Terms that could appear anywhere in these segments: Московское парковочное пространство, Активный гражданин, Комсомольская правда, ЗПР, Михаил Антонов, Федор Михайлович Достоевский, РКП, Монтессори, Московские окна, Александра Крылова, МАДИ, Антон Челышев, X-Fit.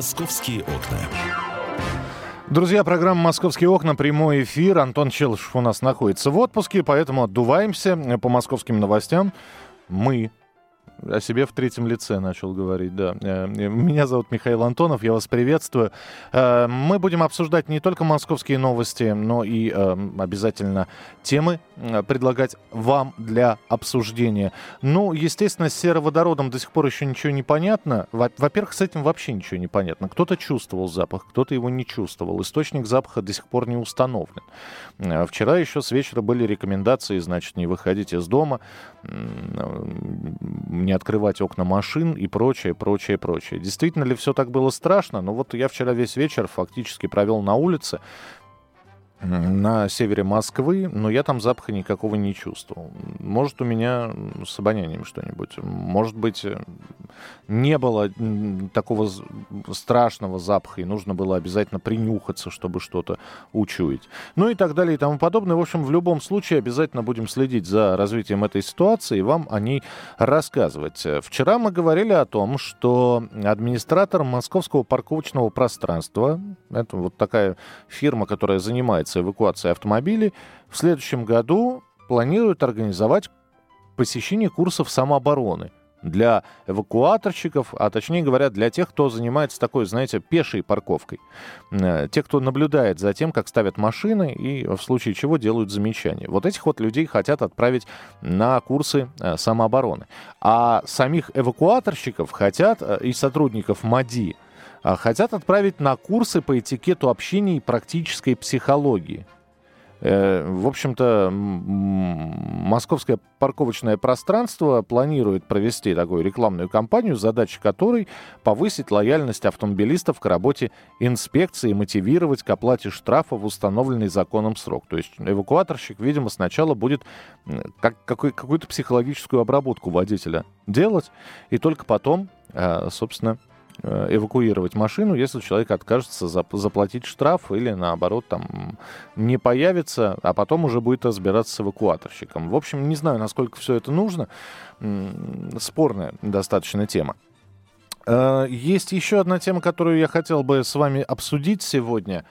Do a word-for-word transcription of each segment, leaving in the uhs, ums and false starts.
Московские окна. Друзья, программа «Московские окна», прямой эфир. Антон Челышев у нас находится в отпуске, поэтому отдуваемся по московским новостям. Мы... О себе в третьем лице начал говорить, да. Меня зовут Михаил Антонов, я вас приветствую. Мы будем обсуждать не только московские новости, но и обязательно темы предлагать вам для обсуждения. Ну, естественно, с сероводородом до сих пор еще ничего не понятно. Во-первых, с этим вообще ничего не понятно. Кто-то чувствовал запах, кто-то его не чувствовал. Источник запаха до сих пор не установлен. Вчера еще с вечера были рекомендации, значит, не выходить из дома, не открывать окна машин и прочее, прочее, прочее. Действительно ли все так было страшно? Ну вот я вчера весь вечер фактически провел на улице, на севере Москвы, но я там запаха никакого не чувствовал. Может, у меня с обонянием что-нибудь. Может быть, не было такого страшного запаха, и нужно было обязательно принюхаться, чтобы что-то учуять. Ну и так далее и тому подобное. В общем, в любом случае, обязательно будем следить за развитием этой ситуации и вам о ней рассказывать. Вчера мы говорили о том, что администратор Московского парковочного пространства, это вот такая фирма, которая занимается эвакуации автомобилей, в следующем году планируют организовать посещение курсов самообороны для эвакуаторщиков, а точнее говоря, для тех, кто занимается такой, знаете, пешей парковкой. Те, кто наблюдает за тем, как ставят машины и в случае чего делают замечания. Вот этих вот людей хотят отправить на курсы самообороны. А самих эвакуаторщиков хотят и сотрудников МАДИ хотят отправить на курсы по этикету общения и практической психологии. В общем-то, Московское парковочное пространство планирует провести такую рекламную кампанию, задача которой повысить лояльность автомобилистов к работе инспекции и мотивировать к оплате штрафа в установленный законом срок. То есть эвакуаторщик, видимо, сначала будет как, какой, какую-то психологическую обработку водителя делать, и только потом, собственно, эвакуировать машину, если человек откажется заплатить штраф или, наоборот, там не появится, а потом уже будет разбираться с эвакуаторщиком. В общем, не знаю, насколько все это нужно. Спорная достаточно тема. Есть еще одна тема, которую я хотел бы с вами обсудить сегодня.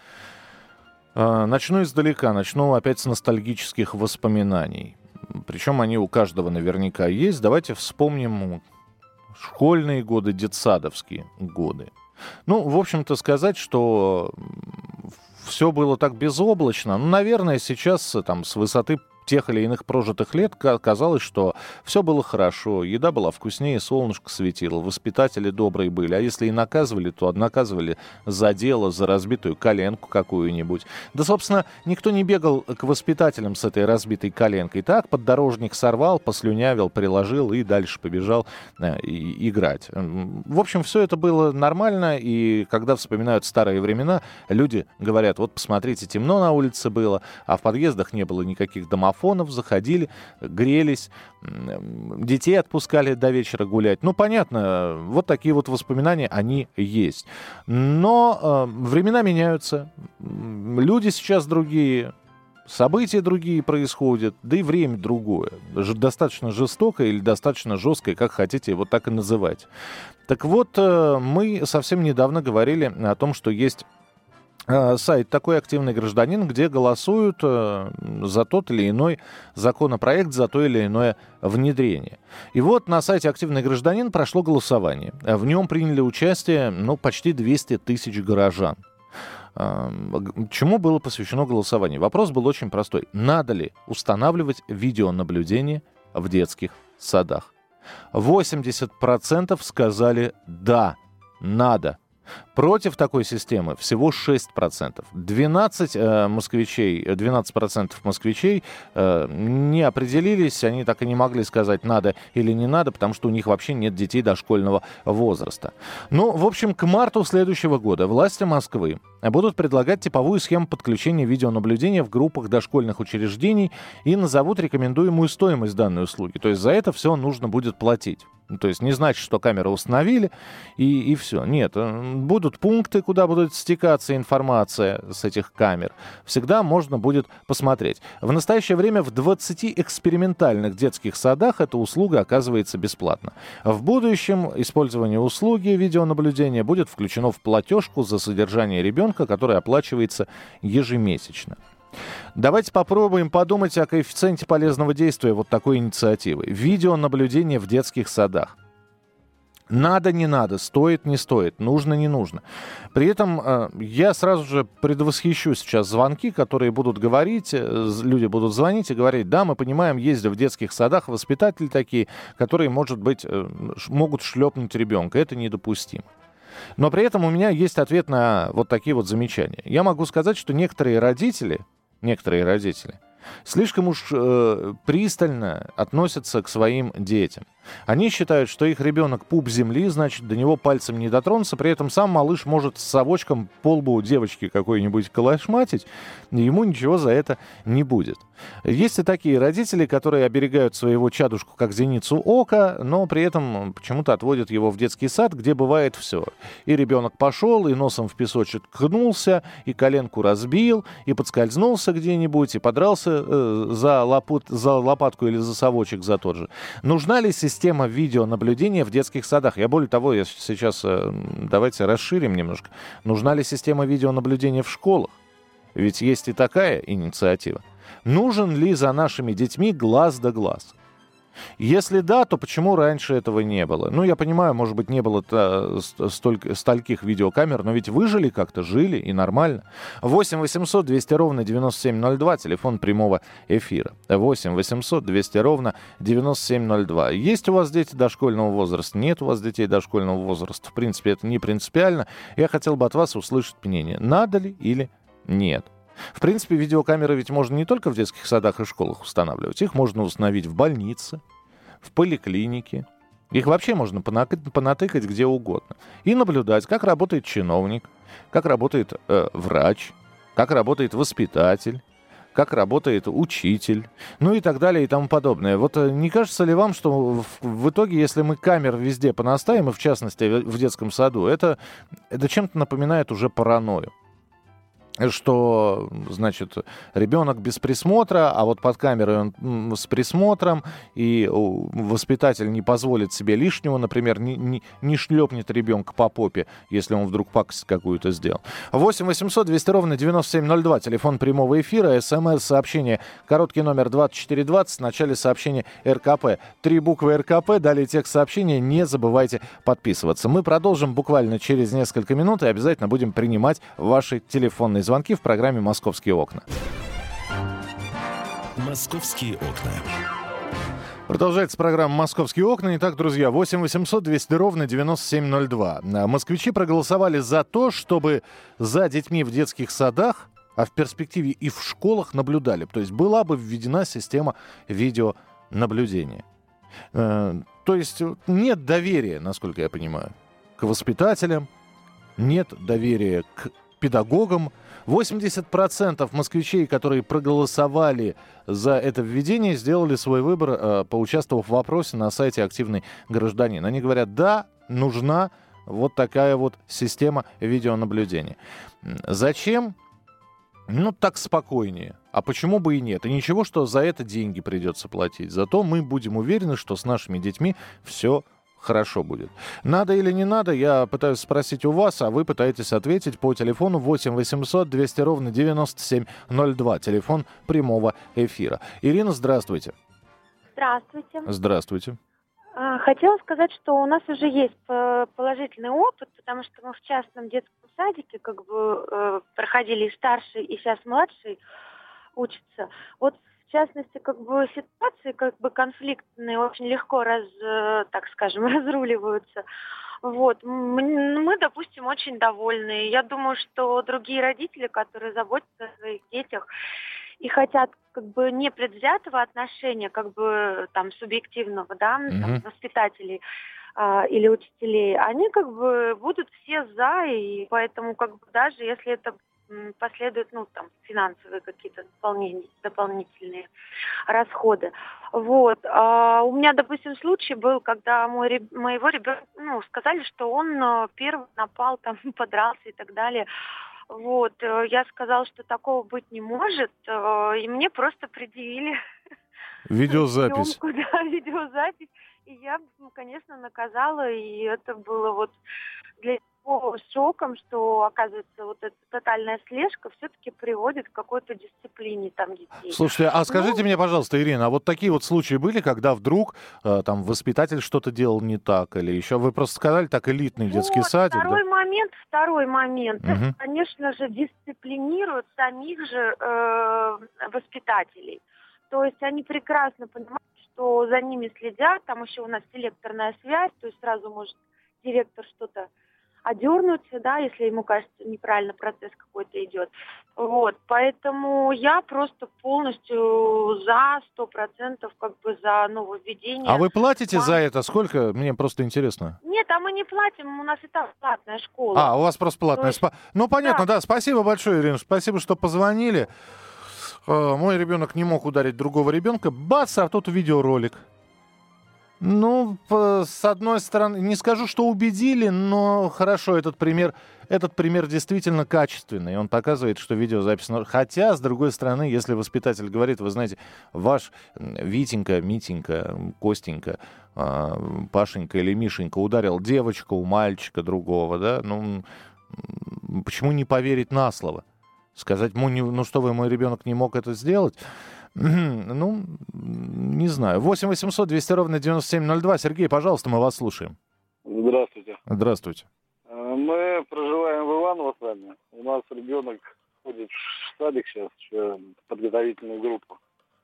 Начну издалека, начну опять с ностальгических воспоминаний. Причем они у каждого наверняка есть. Давайте вспомним школьные годы, детсадовские годы. Ну, в общем-то, сказать, что все было так безоблачно. Ну, наверное, сейчас там, с высоты тех или иных прожитых лет казалось, что все было хорошо, еда была вкуснее, солнышко светило, воспитатели добрые были. А если и наказывали, то наказывали за дело, за разбитую коленку какую-нибудь. Да, собственно, никто не бегал к воспитателям с этой разбитой коленкой. Так, поддорожник сорвал, послюнявил, приложил и дальше побежал э, и, играть. В общем, все это было нормально, и когда вспоминают старые времена, люди говорят: вот посмотрите, темно на улице было, а в подъездах не было никаких домофонов. Заходили, грелись, детей отпускали до вечера гулять. Ну, понятно, вот такие вот воспоминания, они есть. Но э, времена меняются, люди сейчас другие, события другие происходят, да и время другое. Достаточно жестокое или достаточно жесткое, как хотите его так и называть. Так вот, э, мы совсем недавно говорили о том, что есть сайт такой «Активный гражданин», где голосуют за тот или иной законопроект, за то или иное внедрение. И вот на сайте «Активный гражданин» прошло голосование. В нем приняли участие ну, почти двести тысяч горожан. Чему было посвящено голосование? Вопрос был очень простой. Надо ли устанавливать видеонаблюдение в детских садах? восемьдесят процентов сказали «да, надо». Против такой системы всего шесть процентов. двенадцать, э, москвичей, двенадцать процентов москвичей э, не определились, они так и не могли сказать, надо или не надо, потому что у них вообще нет детей дошкольного возраста. Ну, в общем, к марту следующего года власти Москвы будут предлагать типовую схему подключения видеонаблюдения в группах дошкольных учреждений и назовут рекомендуемую стоимость данной услуги. То есть за это все нужно будет платить. То есть не значит, что камеры установили и, и все. Нет, будут пункты, куда будет стекаться информация с этих камер. Всегда можно будет посмотреть. В настоящее время в двадцати экспериментальных детских садах эта услуга оказывается бесплатно. В будущем использование услуги видеонаблюдения будет включено в платежку за содержание ребенка, которая оплачивается ежемесячно. Давайте попробуем подумать о коэффициенте полезного действия вот такой инициативы. Видеонаблюдение в детских садах. Надо, не надо, стоит, не стоит, нужно, не нужно. При этом э, я сразу же предвосхищу сейчас звонки, которые будут говорить, э, люди будут звонить и говорить, да, мы понимаем, есть в детских садах воспитатели такие, которые, может быть, э, могут шлепнуть ребенка. Это недопустимо. Но при этом у меня есть ответ на вот такие вот замечания. Я могу сказать, что некоторые родители, некоторые родители, слишком уж э, пристально относятся к своим детям. Они считают, что их ребенок пуп земли, значит, до него пальцем не дотронуться. При этом сам малыш может с совочком по лбу девочки какой-нибудь колошматить, и ему ничего за это не будет. Есть и такие родители, которые оберегают своего чадушку как зеницу ока, но при этом почему-то отводят его в детский сад, где бывает все. И ребенок пошел, и носом в песочек ткнулся, и коленку разбил, и подскользнулся где-нибудь, и подрался э, за, лопут, за лопатку или за совочек за тот же. Нужна ли система? Система видеонаблюдения в детских садах. Я более того, я сейчас, давайте расширим немножко. Нужна ли система видеонаблюдения в школах? Ведь есть и такая инициатива. Нужен ли за нашими детьми глаз да глаз? Если да, то почему раньше этого не было? Ну, я понимаю, может быть, не было столь, стольких видеокамер, но ведь вы жили как-то, жили, и нормально. восемь восемьсот двести ровно девяносто семь ноль два, телефон прямого эфира. восемь восемьсот двести ровно девяносто семь ноль два. Есть у вас дети дошкольного возраста? Нет у вас детей дошкольного возраста? В принципе, это не принципиально. Я хотел бы от вас услышать мнение, надо ли или нет. В принципе, видеокамеры ведь можно не только в детских садах и школах устанавливать. Их можно установить в больнице, в поликлинике. Их вообще можно понатыкать где угодно. И наблюдать, как работает чиновник, как работает э, врач, как работает воспитатель, как работает учитель, ну и так далее и тому подобное. Вот не кажется ли вам, что в, в итоге, если мы камер везде понаставим, и в частности в детском саду, это, это чем-то напоминает уже паранойю? Что, значит, ребенок без присмотра, а вот под камерой он с присмотром, и воспитатель не позволит себе лишнего, например, не, не, не шлепнет ребенка по попе, если он вдруг пакость какую-то сделал. восемь восемьсот двести ровно девяносто семь ноль два, телефон прямого эфира, смс-сообщение, короткий номер двадцать четыре двадцать, в начале сообщения РКП. Три буквы РКП, далее текст сообщения, не забывайте подписываться. Мы продолжим буквально через несколько минут и обязательно будем принимать ваши телефонные звонки. Звонки в программе «Московские окна». «Московские окна». Продолжается программа «Московские окна». Итак, друзья, восемь восемьсот двести ровно девяносто семь ноль два. Москвичи проголосовали за то, чтобы за детьми в детских садах, а в перспективе и в школах наблюдали. То есть была бы введена система видеонаблюдения. То есть нет доверия, насколько я понимаю, к воспитателям, нет доверия к педагогам. восемьдесят процентов москвичей, которые проголосовали за это введение, сделали свой выбор, поучаствовав в опросе на сайте «Активный гражданин». Они говорят, да, нужна вот такая вот система видеонаблюдения. Зачем? Ну, так спокойнее. А почему бы и нет? И ничего, что за это деньги придется платить. Зато мы будем уверены, что с нашими детьми все хорошо будет. Надо или не надо, я пытаюсь спросить у вас, а вы пытаетесь ответить по телефону восемь восемьсот двести ровно девяносто семь ноль два, телефон прямого эфира. Ирина, здравствуйте. Здравствуйте. Здравствуйте. Хотела сказать, что у нас уже есть положительный опыт, потому что мы в частном детском садике как бы проходили и старший, и сейчас младший учится. Вот в частности, как бы ситуации, как бы конфликтные, очень легко раз, так скажем, разруливаются. Вот, мы, допустим, очень довольны. Я думаю, что другие родители, которые заботятся о своих детях и хотят как бы непредвзятого отношения, как бы там субъективного, да, mm-hmm. там, воспитателей э, или учителей, они как бы будут все за, и поэтому как бы даже если это последуют, ну, там, финансовые какие-то дополнительные расходы. Вот. А у меня, допустим, случай был, когда мой, моего ребенка, ну, сказали, что он первый напал, там, подрался и так далее. Вот. Я сказала, что такого быть не может, и мне просто предъявили видеозапись. Съемку, да, видеозапись. И я, конечно, наказала, и это было вот для него шоком, что, оказывается, вот эта тотальная слежка все-таки приводит к какой-то дисциплине там детей. Слушайте, а скажите ну... мне, пожалуйста, Ирина, а вот такие вот случаи были, когда вдруг э, там воспитатель что-то делал не так, или еще вы просто сказали, так элитный вот, детский садик? Второй да? момент, второй момент, угу. Это, конечно же, дисциплинируют самих же э, воспитателей. То есть они прекрасно понимают, что за ними следят, там еще у нас селекторная связь, то есть сразу может директор что-то одернуться, да, если ему кажется неправильно процесс какой-то идет. Вот, поэтому я просто полностью за сто процентов как бы за нововведение. А вы платите а... за это? Сколько? Мне просто интересно. Нет, а мы не платим, у нас и так платная школа. А, у вас просто платная. Есть... Спа... Ну, понятно, да. да, спасибо большое, Ирина, спасибо, что позвонили. Мой ребенок не мог ударить другого ребенка. Бац, а тут видеоролик. Ну, с одной стороны, не скажу, что убедили, но хорошо, этот пример, этот пример действительно качественный. Он показывает, что видеозапись... Хотя, с другой стороны, если воспитатель говорит, вы знаете, ваш Витенька, Митенька, Костенька, Пашенька или Мишенька ударил девочку у мальчика другого, да? Ну, почему не поверить на слово? Сказать, ну что вы, мой ребенок не мог это сделать? Ну, не знаю. восемь восемьсот двести ровно девяносто семь ноль два. Сергей, пожалуйста, мы вас слушаем. Здравствуйте. Здравствуйте. Мы проживаем в Иваново с вами. У нас ребенок ходит в садик сейчас, в подготовительную группу.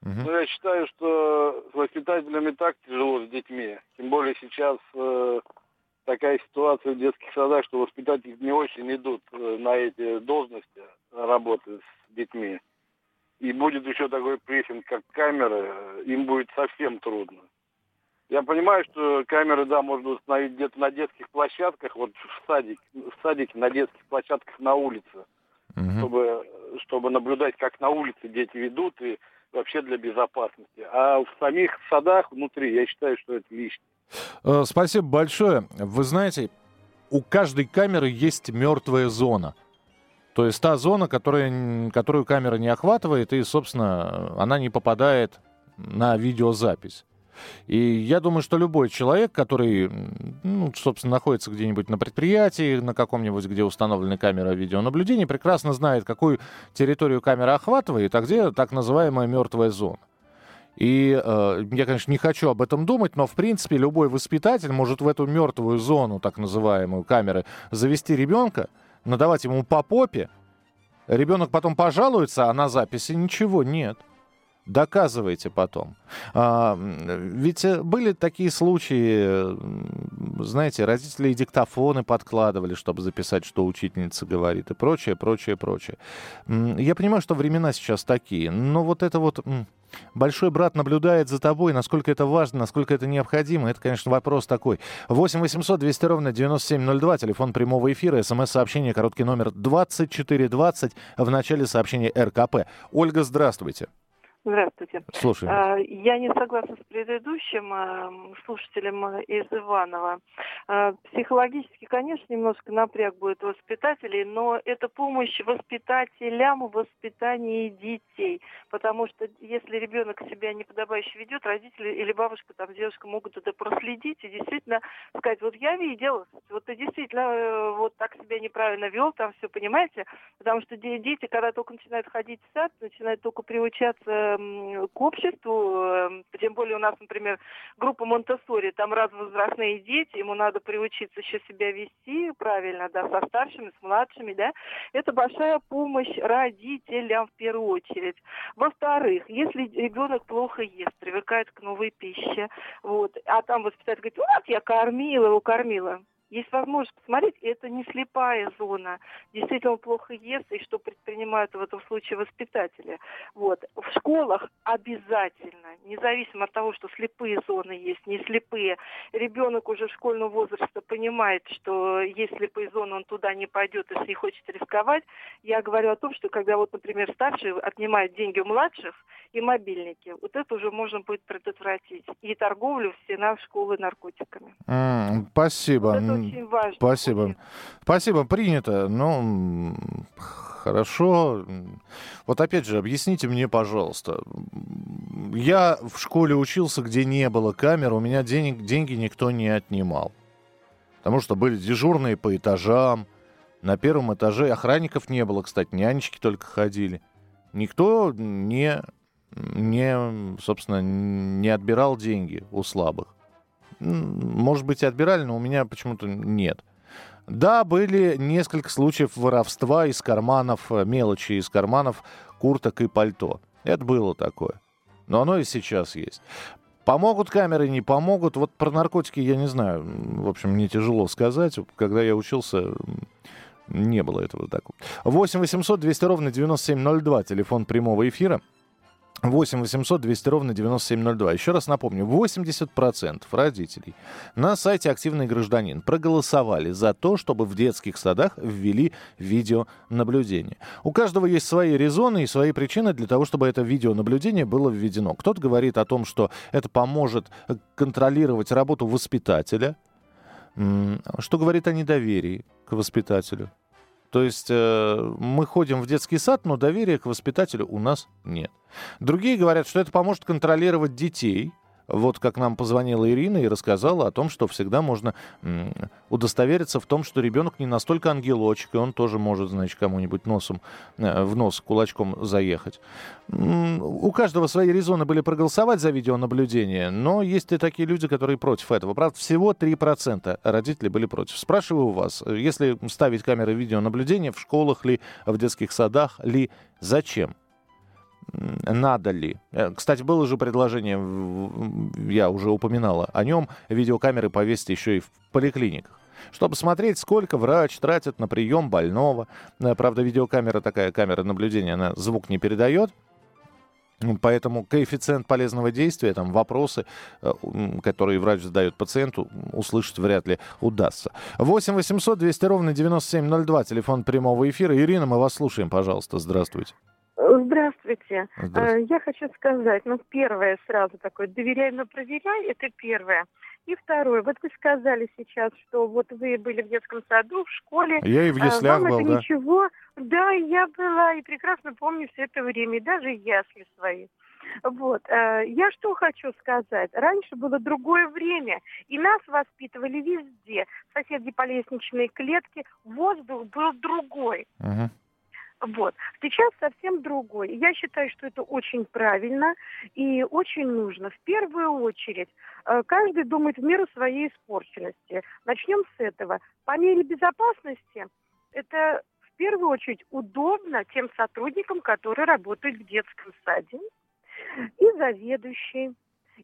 Угу. Но я считаю, что с воспитателями так тяжело, с детьми. Тем более сейчас такая ситуация в детских садах, что воспитатели не очень идут на эти должности работы с детьми. И будет еще такой прессинг, как камеры, им будет совсем трудно. Я понимаю, что камеры, да, можно установить где-то на детских площадках, вот в садике, в садике на детских площадках на улице, угу. чтобы, чтобы наблюдать, как на улице дети ведут, и вообще для безопасности. А в самих садах внутри, я считаю, что это лишнее. Спасибо большое. Вы знаете, у каждой камеры есть мертвая зона. То есть та зона, которая, которую камера не охватывает, и, собственно, она не попадает на видеозапись. И я думаю, что любой человек, который, ну, собственно, находится где-нибудь на предприятии, на каком-нибудь, где установлена камера видеонаблюдения, прекрасно знает, какую территорию камера охватывает, а где так называемая мертвая зона. И э, я, конечно, не хочу об этом думать, но, в принципе, любой воспитатель может в эту мертвую зону, так называемую, камеры, завести ребенка, надавать ему по попе. Ребенок потом пожалуется, а на записи ничего нет. Доказывайте потом. А, ведь были такие случаи, знаете, родители диктофоны подкладывали, чтобы записать, что учительница говорит, и прочее, прочее, прочее. Я понимаю, что времена сейчас такие, но вот это вот... Большой брат наблюдает за тобой, насколько это важно, насколько это необходимо. Это, конечно, вопрос такой. восемь восемьсот двести ровно девяносто семь ноль два, телефон прямого эфира, смс-сообщение, короткий номер двадцать четыре двадцать, в начале сообщения РКП. Ольга, здравствуйте. Здравствуйте. Слушаем. Я не согласна с предыдущим слушателем из Иванова. Психологически, конечно, немножко напряг будет воспитателей, но это помощь воспитателям в воспитании детей. Потому что если ребенок себя неподобающе ведет, родители или бабушка, там, девушка могут это проследить и действительно сказать, вот я видел, вот ты действительно вот так себя неправильно вел, там все, понимаете? Потому что дети, когда только начинают ходить в сад, начинают только приучаться к обществу, тем более у нас, например, группа Монтессори, там разновозрастные дети, ему надо приучиться еще себя вести правильно, да, со старшими, с младшими, да, это большая помощь родителям в первую очередь. Во-вторых, если ребенок плохо ест, привыкает к новой пище, вот, а там воспитатель говорит, вот я кормила его, кормила. Есть возможность посмотреть, и это не слепая зона. Действительно, он плохо ест, и что предпринимают в этом случае воспитатели. Вот. В школах обязательно, независимо от того, что слепые зоны есть, не слепые, ребенок уже школьного возраста понимает, что есть слепые зоны, он туда не пойдет, если хочет рисковать. Я говорю о том, что когда, вот, например, старшие отнимают деньги у младших и мобильники, вот это уже можно будет предотвратить. И торговлю в стенах школы наркотиками. Mm, спасибо. Вот очень важно. Спасибо. Спасибо, принято. Ну, хорошо. Вот опять же, объясните мне, пожалуйста. Я в школе учился, где не было камер, у меня денег, деньги никто не отнимал. Потому что были дежурные по этажам. На первом этаже охранников не было, кстати, нянечки только ходили. Никто не, не, собственно, не отбирал деньги у слабых. Может быть, и отбирали, но у меня почему-то нет. Да, были несколько случаев воровства из карманов, мелочи из карманов, курток и пальто. Это было такое. Но оно и сейчас есть. Помогут камеры, не помогут. Вот про наркотики я не знаю. В общем, мне тяжело сказать. Когда я учился, не было этого такого. восемь восемьсот двести ровно девяносто семь ноль два. Телефон прямого эфира. восемь восемьсот двести ровно девяносто семь ноль два. Еще раз напомню, восемьдесят процентов родителей на сайте «Активный гражданин» проголосовали за то, чтобы в детских садах ввели видеонаблюдение. У каждого есть свои резоны и свои причины для того, чтобы это видеонаблюдение было введено. Кто-то говорит о том, что это поможет контролировать работу воспитателя, что говорит о недоверии к воспитателю. То есть э, мы ходим в детский сад, но доверия к воспитателю у нас нет. Другие говорят, что это поможет контролировать детей. Вот как нам позвонила Ирина и рассказала о том, что всегда можно м- удостовериться в том, что ребенок не настолько ангелочек, и он тоже может, значит, кому-нибудь носом, э, в нос кулачком заехать. М- у каждого свои резоны были проголосовать за видеонаблюдение, но есть и такие люди, которые против этого. Правда, всего три процента родителей были против. Спрашиваю вас, если ставить камеры видеонаблюдения в школах ли, в детских садах ли, зачем? Надо ли? Кстати, было же предложение, я уже упоминала о нем, видеокамеры повесить еще и в поликлиниках, чтобы смотреть, сколько врач тратит на прием больного. Правда, видеокамера, такая камера наблюдения, она звук не передает, поэтому коэффициент полезного действия, там вопросы, которые врач задает пациенту, услышать вряд ли удастся. восемь восемьсот двести ровно девяносто семь ноль два, телефон прямого эфира. Ирина, мы вас слушаем, пожалуйста, здравствуйте. Здравствуйте. Здравствуйте. Я хочу сказать, ну, первое сразу такое, доверяй, но проверяй, это первое. И второе, вот вы сказали сейчас, что вот вы были в детском саду, в школе. Я и в яслях был, да. Ничего. Да, я была, и прекрасно помню все это время, и даже ясли свои. Вот. Я что хочу сказать. Раньше было другое время, и нас воспитывали везде. Соседи по лестничной клетке, воздух был другой. Угу. Вот. Сейчас совсем другой. Я считаю, что это очень правильно и очень нужно. В первую очередь, каждый думает в меру своей испорченности. Начнем с этого. По мере безопасности это в первую очередь удобно тем сотрудникам, которые работают в детском саде, и заведующим,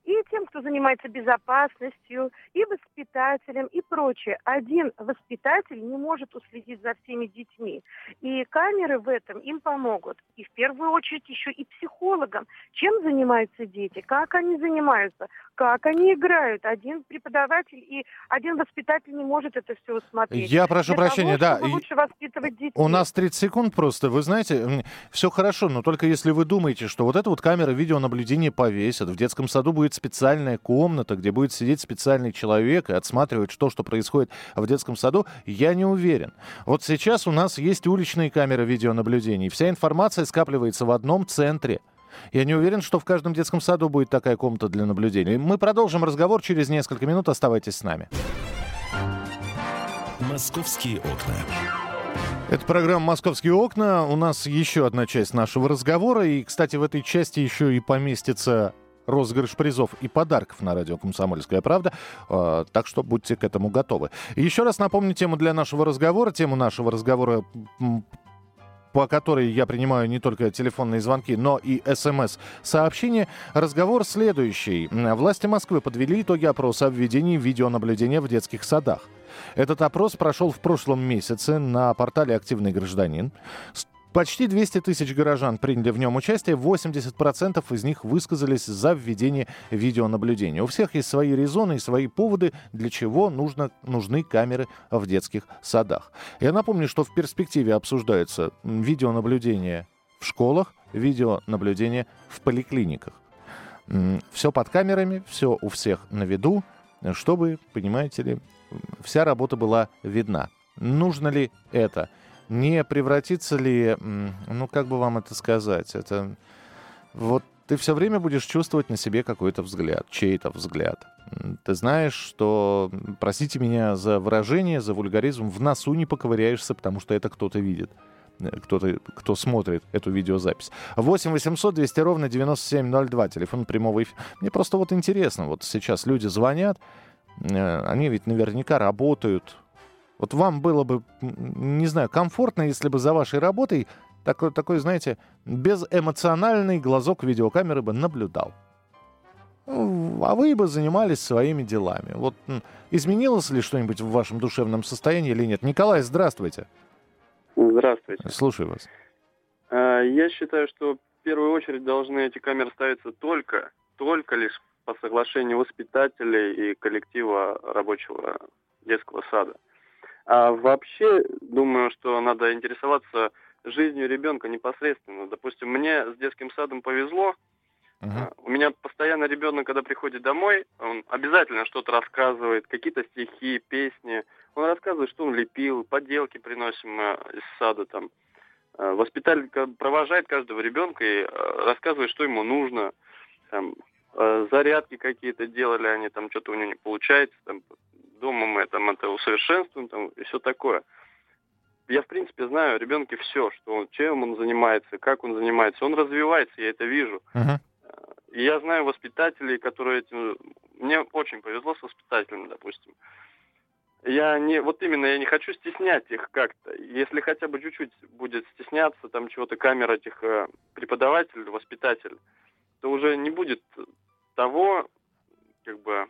и тем, кто занимается безопасностью, и воспитателям, и прочее. Один воспитатель не может уследить за всеми детьми. И камеры в этом им помогут. И в первую очередь еще и психологам. Чем занимаются дети, как они занимаются, как они играют. Один преподаватель и один воспитатель не может это все усмотреть. Я прошу Для прощения, того, да. Лучше воспитывать детей. У нас тридцать секунд просто. Вы знаете, все хорошо, но только если вы думаете, что вот эта вот камера видеонаблюдения повесят, в детском саду будет специальная комната, где будет сидеть специальный человек и отсматривать то, что происходит в детском саду, я не уверен. Вот сейчас у нас есть уличные камеры видеонаблюдения, и вся информация скапливается в одном центре. Я не уверен, что в каждом детском саду будет такая комната для наблюдения. Мы продолжим разговор через несколько минут. Оставайтесь с нами. Московские окна. Это программа «Московские окна». У нас еще одна часть нашего разговора. И, кстати, в этой части еще и поместится розыгрыш призов и подарков на радио «Комсомольская правда». Э, так что будьте к этому готовы. Еще раз напомню тему для нашего разговора. Тему нашего разговора, по которой я принимаю не только телефонные звонки, но и эс эм эс-сообщения. Разговор следующий. Власти Москвы подвели итоги опроса о введении видеонаблюдения в детских садах. Этот опрос прошел в прошлом месяце на портале «Активный гражданин». Почти двести тысяч горожан приняли в нем участие, восемьдесят процентов из них высказались за введение видеонаблюдения. У всех есть свои резоны и свои поводы, для чего нужно, нужны камеры в детских садах. Я напомню, что в перспективе обсуждается видеонаблюдение в школах, видеонаблюдение в поликлиниках. Все под камерами, все у всех на виду, чтобы, понимаете ли, вся работа была видна. Нужно ли это? Не превратится ли, ну как бы вам это сказать, это вот ты все время будешь чувствовать на себе какой-то взгляд, чей-то взгляд. Ты знаешь, что, простите меня за выражение, за вульгаризм, в носу не поковыряешься, потому что это кто-то видит, кто-то, кто смотрит эту видеозапись. восемь восемьсот двести ровно девяносто семь ноль два, телефон прямого эфира. Мне просто вот интересно, вот сейчас люди звонят, они ведь наверняка работают. Вот вам было бы, не знаю, комфортно, если бы за вашей работой такой, такой, знаете, безэмоциональный глазок видеокамеры бы наблюдал. А вы бы занимались своими делами. Вот изменилось ли что-нибудь в вашем душевном состоянии или нет? Николай, здравствуйте. Здравствуйте. Слушаю вас. Я считаю, что в первую очередь должны эти камеры ставиться только, только лишь по соглашению воспитателей и коллектива рабочего детского сада. А вообще, думаю, что надо интересоваться жизнью ребенка непосредственно. Допустим, мне с детским садом повезло. Uh-huh. У меня постоянно ребенок, когда приходит домой, он обязательно что-то рассказывает, какие-то стихи, песни. Он рассказывает, что он лепил, поделки приносим из сада там. Воспитатель провожает каждого ребенка и рассказывает, что ему нужно. Там, зарядки какие-то делали они, там что-то у него не получается, там... дома мы там, это усовершенствуем там, и все такое. Я, в принципе, знаю о ребенке все, что он, чем он занимается, как он занимается. Он развивается, я это вижу. Uh-huh. И я знаю воспитателей, которые... этим... Мне очень повезло с воспитателями, допустим. Я не... Вот именно я не хочу стеснять их как-то. Если хотя бы чуть-чуть будет стесняться там чего-то камера этих преподавателей, воспитателей, то уже не будет того, как бы...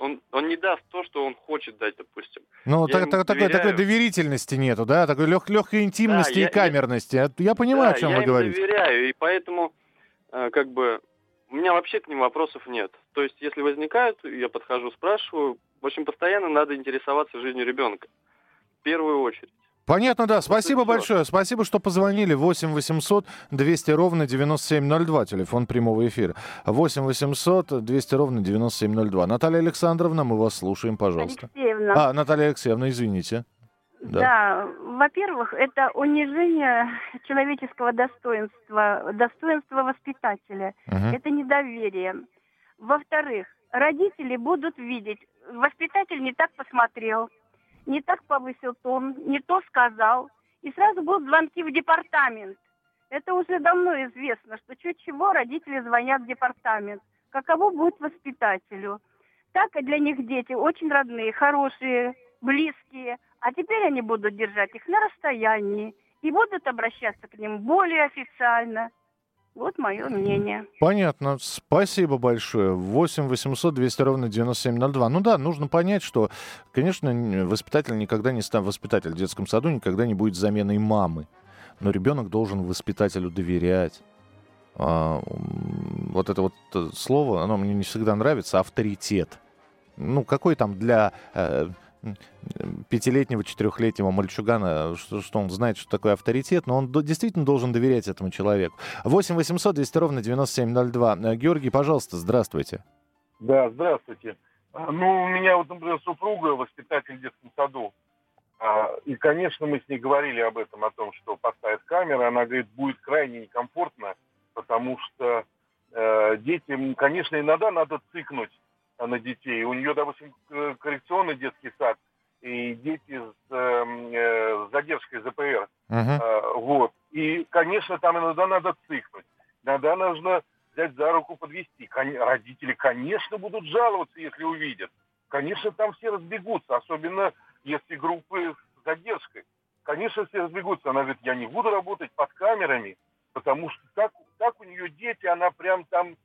Он, он не даст то, что он хочет дать, допустим. Ну, так, так, такой, такой доверительности нету, да? Такой лег, легкой интимности да, и я, камерности. Я, я понимаю, да, о чем вы говорите. Я им доверяю, и поэтому, как бы, у меня вообще к ним вопросов нет. То есть, если возникают, я подхожу, спрашиваю. В общем, постоянно надо интересоваться жизнью ребенка. В первую очередь. Понятно, да. Спасибо большое. Спасибо, что позвонили. восемь восемьсот двести ровно девяносто семь ноль два. Телефон прямого эфира. восемь восемьсот двести ровно девяносто семь ноль два. Наталья Александровна, мы вас слушаем, пожалуйста. Алексеевна. А, Наталья Алексеевна, извините. Да. да, во-первых, это унижение человеческого достоинства, достоинства воспитателя. Угу. Это недоверие. Во-вторых, родители будут видеть. Воспитатель не так посмотрел. Не так повысил тон, не то сказал. И сразу будут звонки в департамент. Это уже давно известно, что чуть чего родители звонят в департамент. Каково будет воспитателю? Так и для них дети очень родные, хорошие, близкие. А теперь они будут держать их на расстоянии и будут обращаться к ним более официально. Вот мое мнение. Понятно. Спасибо большое. восемь восемьсот двести ровно девяносто семь ноль два. Ну да, нужно понять, что, конечно, воспитатель никогда не станет, воспитатель в детском саду никогда не будет заменой мамы. Но ребенок должен воспитателю доверять. А, вот это вот слово, оно мне не всегда нравится, авторитет. Ну, какой там для... пятилетнего, четырехлетнего мальчугана, что, что он знает, что такое авторитет, но он до, действительно должен доверять этому человеку. восемь восемьсот двести ровно девяносто семь ноль два. Георгий, пожалуйста, здравствуйте. Да, здравствуйте. Ну, у меня вот, например, супруга воспитатель в детском саду. И, конечно, мы с ней говорили об этом, о том, что поставят камеры. Она говорит, будет крайне некомфортно, потому что детям, конечно, иногда надо цикнуть на детей. У нее, допустим, коррекционный детский сад и дети с, э, с задержкой зэ пэ эр. Uh-huh. А, вот. И, конечно, там иногда надо цикнуть. Иногда нужно взять за руку, подвести. Кон- родители, конечно, будут жаловаться, если увидят. Конечно, там все разбегутся, особенно если группы с задержкой. Конечно, все разбегутся. Она говорит, я не буду работать под камерами, потому что так, так у нее дети, она прям там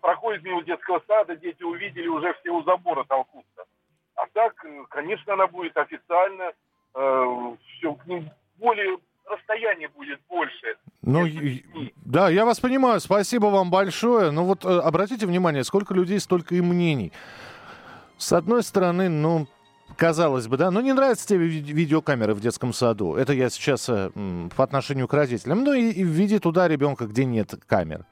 проходит мимо детского сада, дети увидели, уже все у забора толкутся. А так, конечно, она будет официально, э, все, к ним более... расстояние будет больше. Ну, да, я вас понимаю. Спасибо вам большое. Но вот обратите внимание, сколько людей, столько и мнений. С одной стороны, ну, казалось бы, да, ну, не нравятся тебе видеокамеры в детском саду. Это я сейчас м, по отношению к родителям. Ну, и, и введи туда ребенка, где нет камер.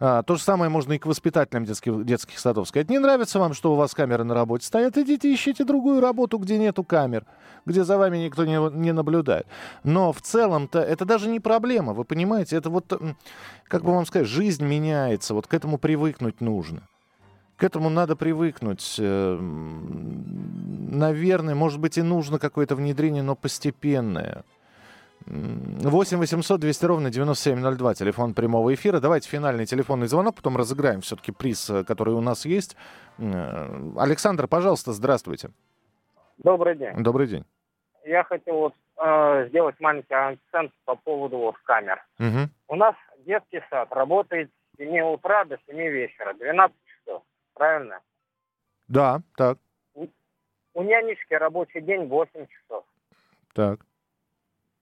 А, то же самое можно и к воспитателям детских, детских садов сказать. Не нравится вам, что у вас камеры на работе стоят? Идите, ищите другую работу, где нету камер, где за вами никто не, не наблюдает. Но в целом-то это даже не проблема, вы понимаете? Это вот, как бы вам сказать, жизнь меняется, вот к этому привыкнуть нужно. К этому надо привыкнуть. Наверное, может быть, и нужно какое-то внедрение, но постепенное. восемь восемьсот двести ровно девяносто семь ноль два, телефон прямого эфира. Давайте финальный телефонный звонок, потом разыграем все-таки приз, который у нас есть. Александр, пожалуйста, здравствуйте. Добрый день. Добрый день. Я хотел вот, э, сделать маленький акцент по поводу вот камер. Угу. У нас детский сад работает с семи утра до семи вечера, двенадцать часов, правильно? Да, так. У, у нянечки рабочий день восемь часов. Так.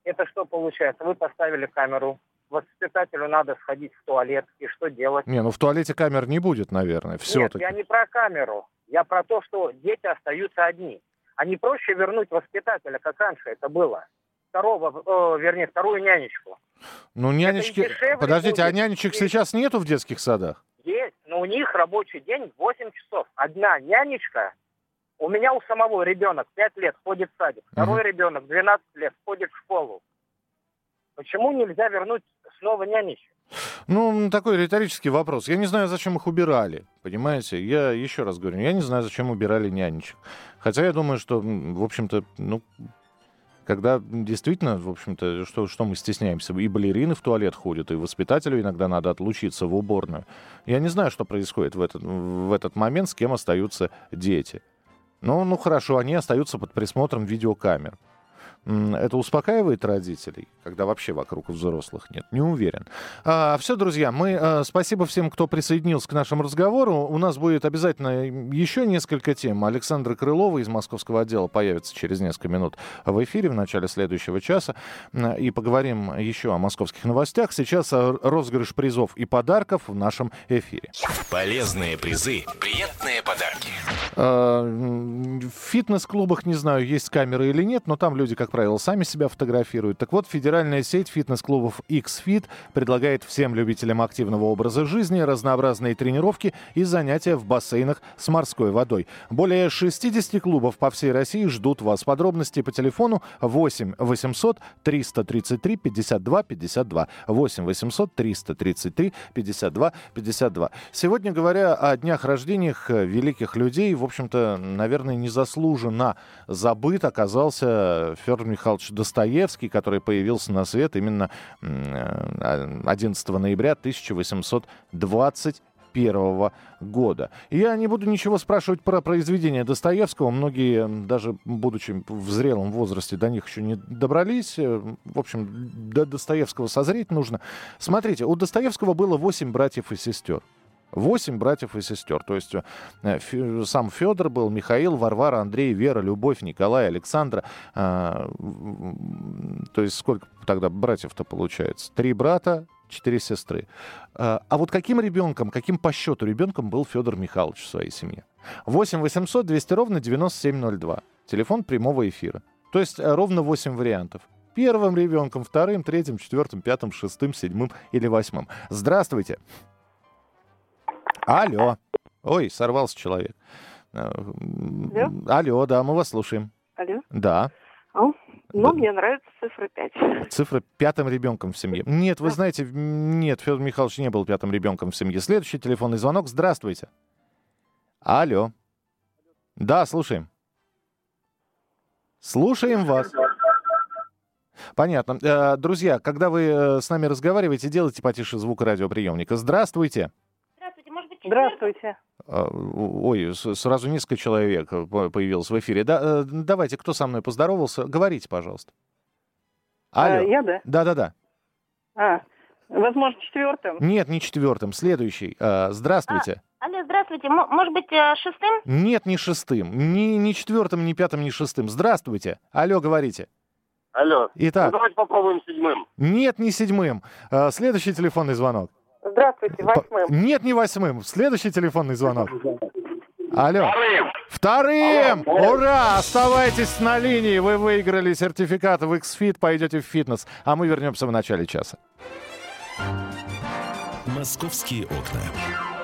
Это что получается? Вы поставили камеру, воспитателю надо сходить в туалет, и что делать? Не, ну в туалете камер не будет, наверное, все-таки. Нет, я не про камеру, я про то, что дети остаются одни. А не проще вернуть воспитателя, как раньше это было? Второго, э, вернее, вторую нянечку. Ну, нянечки... Подождите, будет. А нянечек есть. Сейчас нету в детских садах? Есть, но у них рабочий день восемь часов. Одна нянечка... У меня у самого ребенок пять лет ходит в садик, второй uh-huh. ребенок двенадцать лет ходит в школу. Почему нельзя вернуть снова нянечек? Ну, такой риторический вопрос. Я не знаю, зачем их убирали, понимаете? Я еще раз говорю, я не знаю, зачем убирали нянечек. Хотя я думаю, что, в общем-то, ну... Когда действительно, в общем-то, что, что мы стесняемся? И балерины в туалет ходят, и воспитателю иногда надо отлучиться в уборную. Я не знаю, что происходит в этот, в этот момент, с кем остаются дети. Ну, ну хорошо, они остаются под присмотром видеокамер. Это успокаивает родителей, когда вообще вокруг взрослых нет? Не уверен. А, все, друзья, мы а, спасибо всем, кто присоединился к нашему разговору. У нас будет обязательно еще несколько тем. Александра Крылова из московского отдела появится через несколько минут в эфире в начале следующего часа. И поговорим еще о московских новостях. Сейчас розыгрыш призов и подарков в нашем эфире. Полезные призы, приятные подарки. А, в фитнес-клубах, не знаю, есть камеры или нет, но там люди, как правило, сами себя фотографируют. Так вот, федеральная сеть фитнес-клубов X-Fit предлагает всем любителям активного образа жизни разнообразные тренировки и занятия в бассейнах с морской водой. Более шестьдесят клубов по всей России ждут вас. Подробности по телефону восемь восемьсот триста тридцать три пятьдесят два пятьдесят два. восемь восемьсот триста тридцать три пятьдесят два пятьдесят два. Сегодня, говоря о днях рождения великих людей, в общем-то, наверное, незаслуженно забыт оказался Федор Михайлович Достоевский, который появился на свет именно одиннадцатого ноября тысяча восемьсот двадцать первого года. Я не буду ничего спрашивать про произведения Достоевского. Многие, даже будучи в зрелом возрасте, до них еще не добрались. В общем, до Достоевского созреть нужно. Смотрите, у Достоевского было восемь братьев и сестер. Восемь братьев и сестер. То есть фе- сам Федор был, Михаил, Варвара, Андрей, Вера, Любовь, Николай, Александра. А, то есть сколько тогда братьев-то получается? Три брата, четыре сестры. А, а вот каким ребенком, каким по счету ребенком был Федор Михайлович в своей семье? восемь восемьсот двести ровно девяносто семь ноль два. Телефон прямого эфира. То есть ровно восемь вариантов. Первым ребенком, вторым, третьим, четвертым, пятым, шестым, седьмым или восьмым. Здравствуйте! Алло. Ой, сорвался человек. Алло? Алло, да, мы вас слушаем. Алло? Да. Алло? Ну, да. Мне нравится цифра пять. Цифра пятым ребенком в семье. Нет, вы знаете, нет, Федор Михайлович не был пятым ребенком в семье. Следующий телефонный звонок. Здравствуйте. Алло. Да, слушаем. Слушаем вас. Понятно. Друзья, когда вы с нами разговариваете, делайте потише звук радиоприемника. Здравствуйте. Здравствуйте. Ой, сразу несколько человек появилось в эфире. Да, давайте, кто со мной поздоровался, говорите, пожалуйста. Алло. А, я, да? Да-да-да. А, возможно, четвертым? Нет, не четвертым, следующий. Здравствуйте. А. Алло, здравствуйте. М- может быть, шестым? Нет, не шестым. Ни, ни четвертым, ни пятым, ни шестым. Здравствуйте. Алло, говорите. Алло. Итак. Ну, давайте попробуем седьмым. Нет, не седьмым. А, следующий телефонный звонок. Здравствуйте, восьмым. П- нет, не восьмым. Следующий телефонный звонок. Алло. Вторым. Вторым! Алло. Ура! Оставайтесь на линии. Вы выиграли сертификат в X-Fit. Пойдете в фитнес. А мы вернемся в начале часа. Московские окна.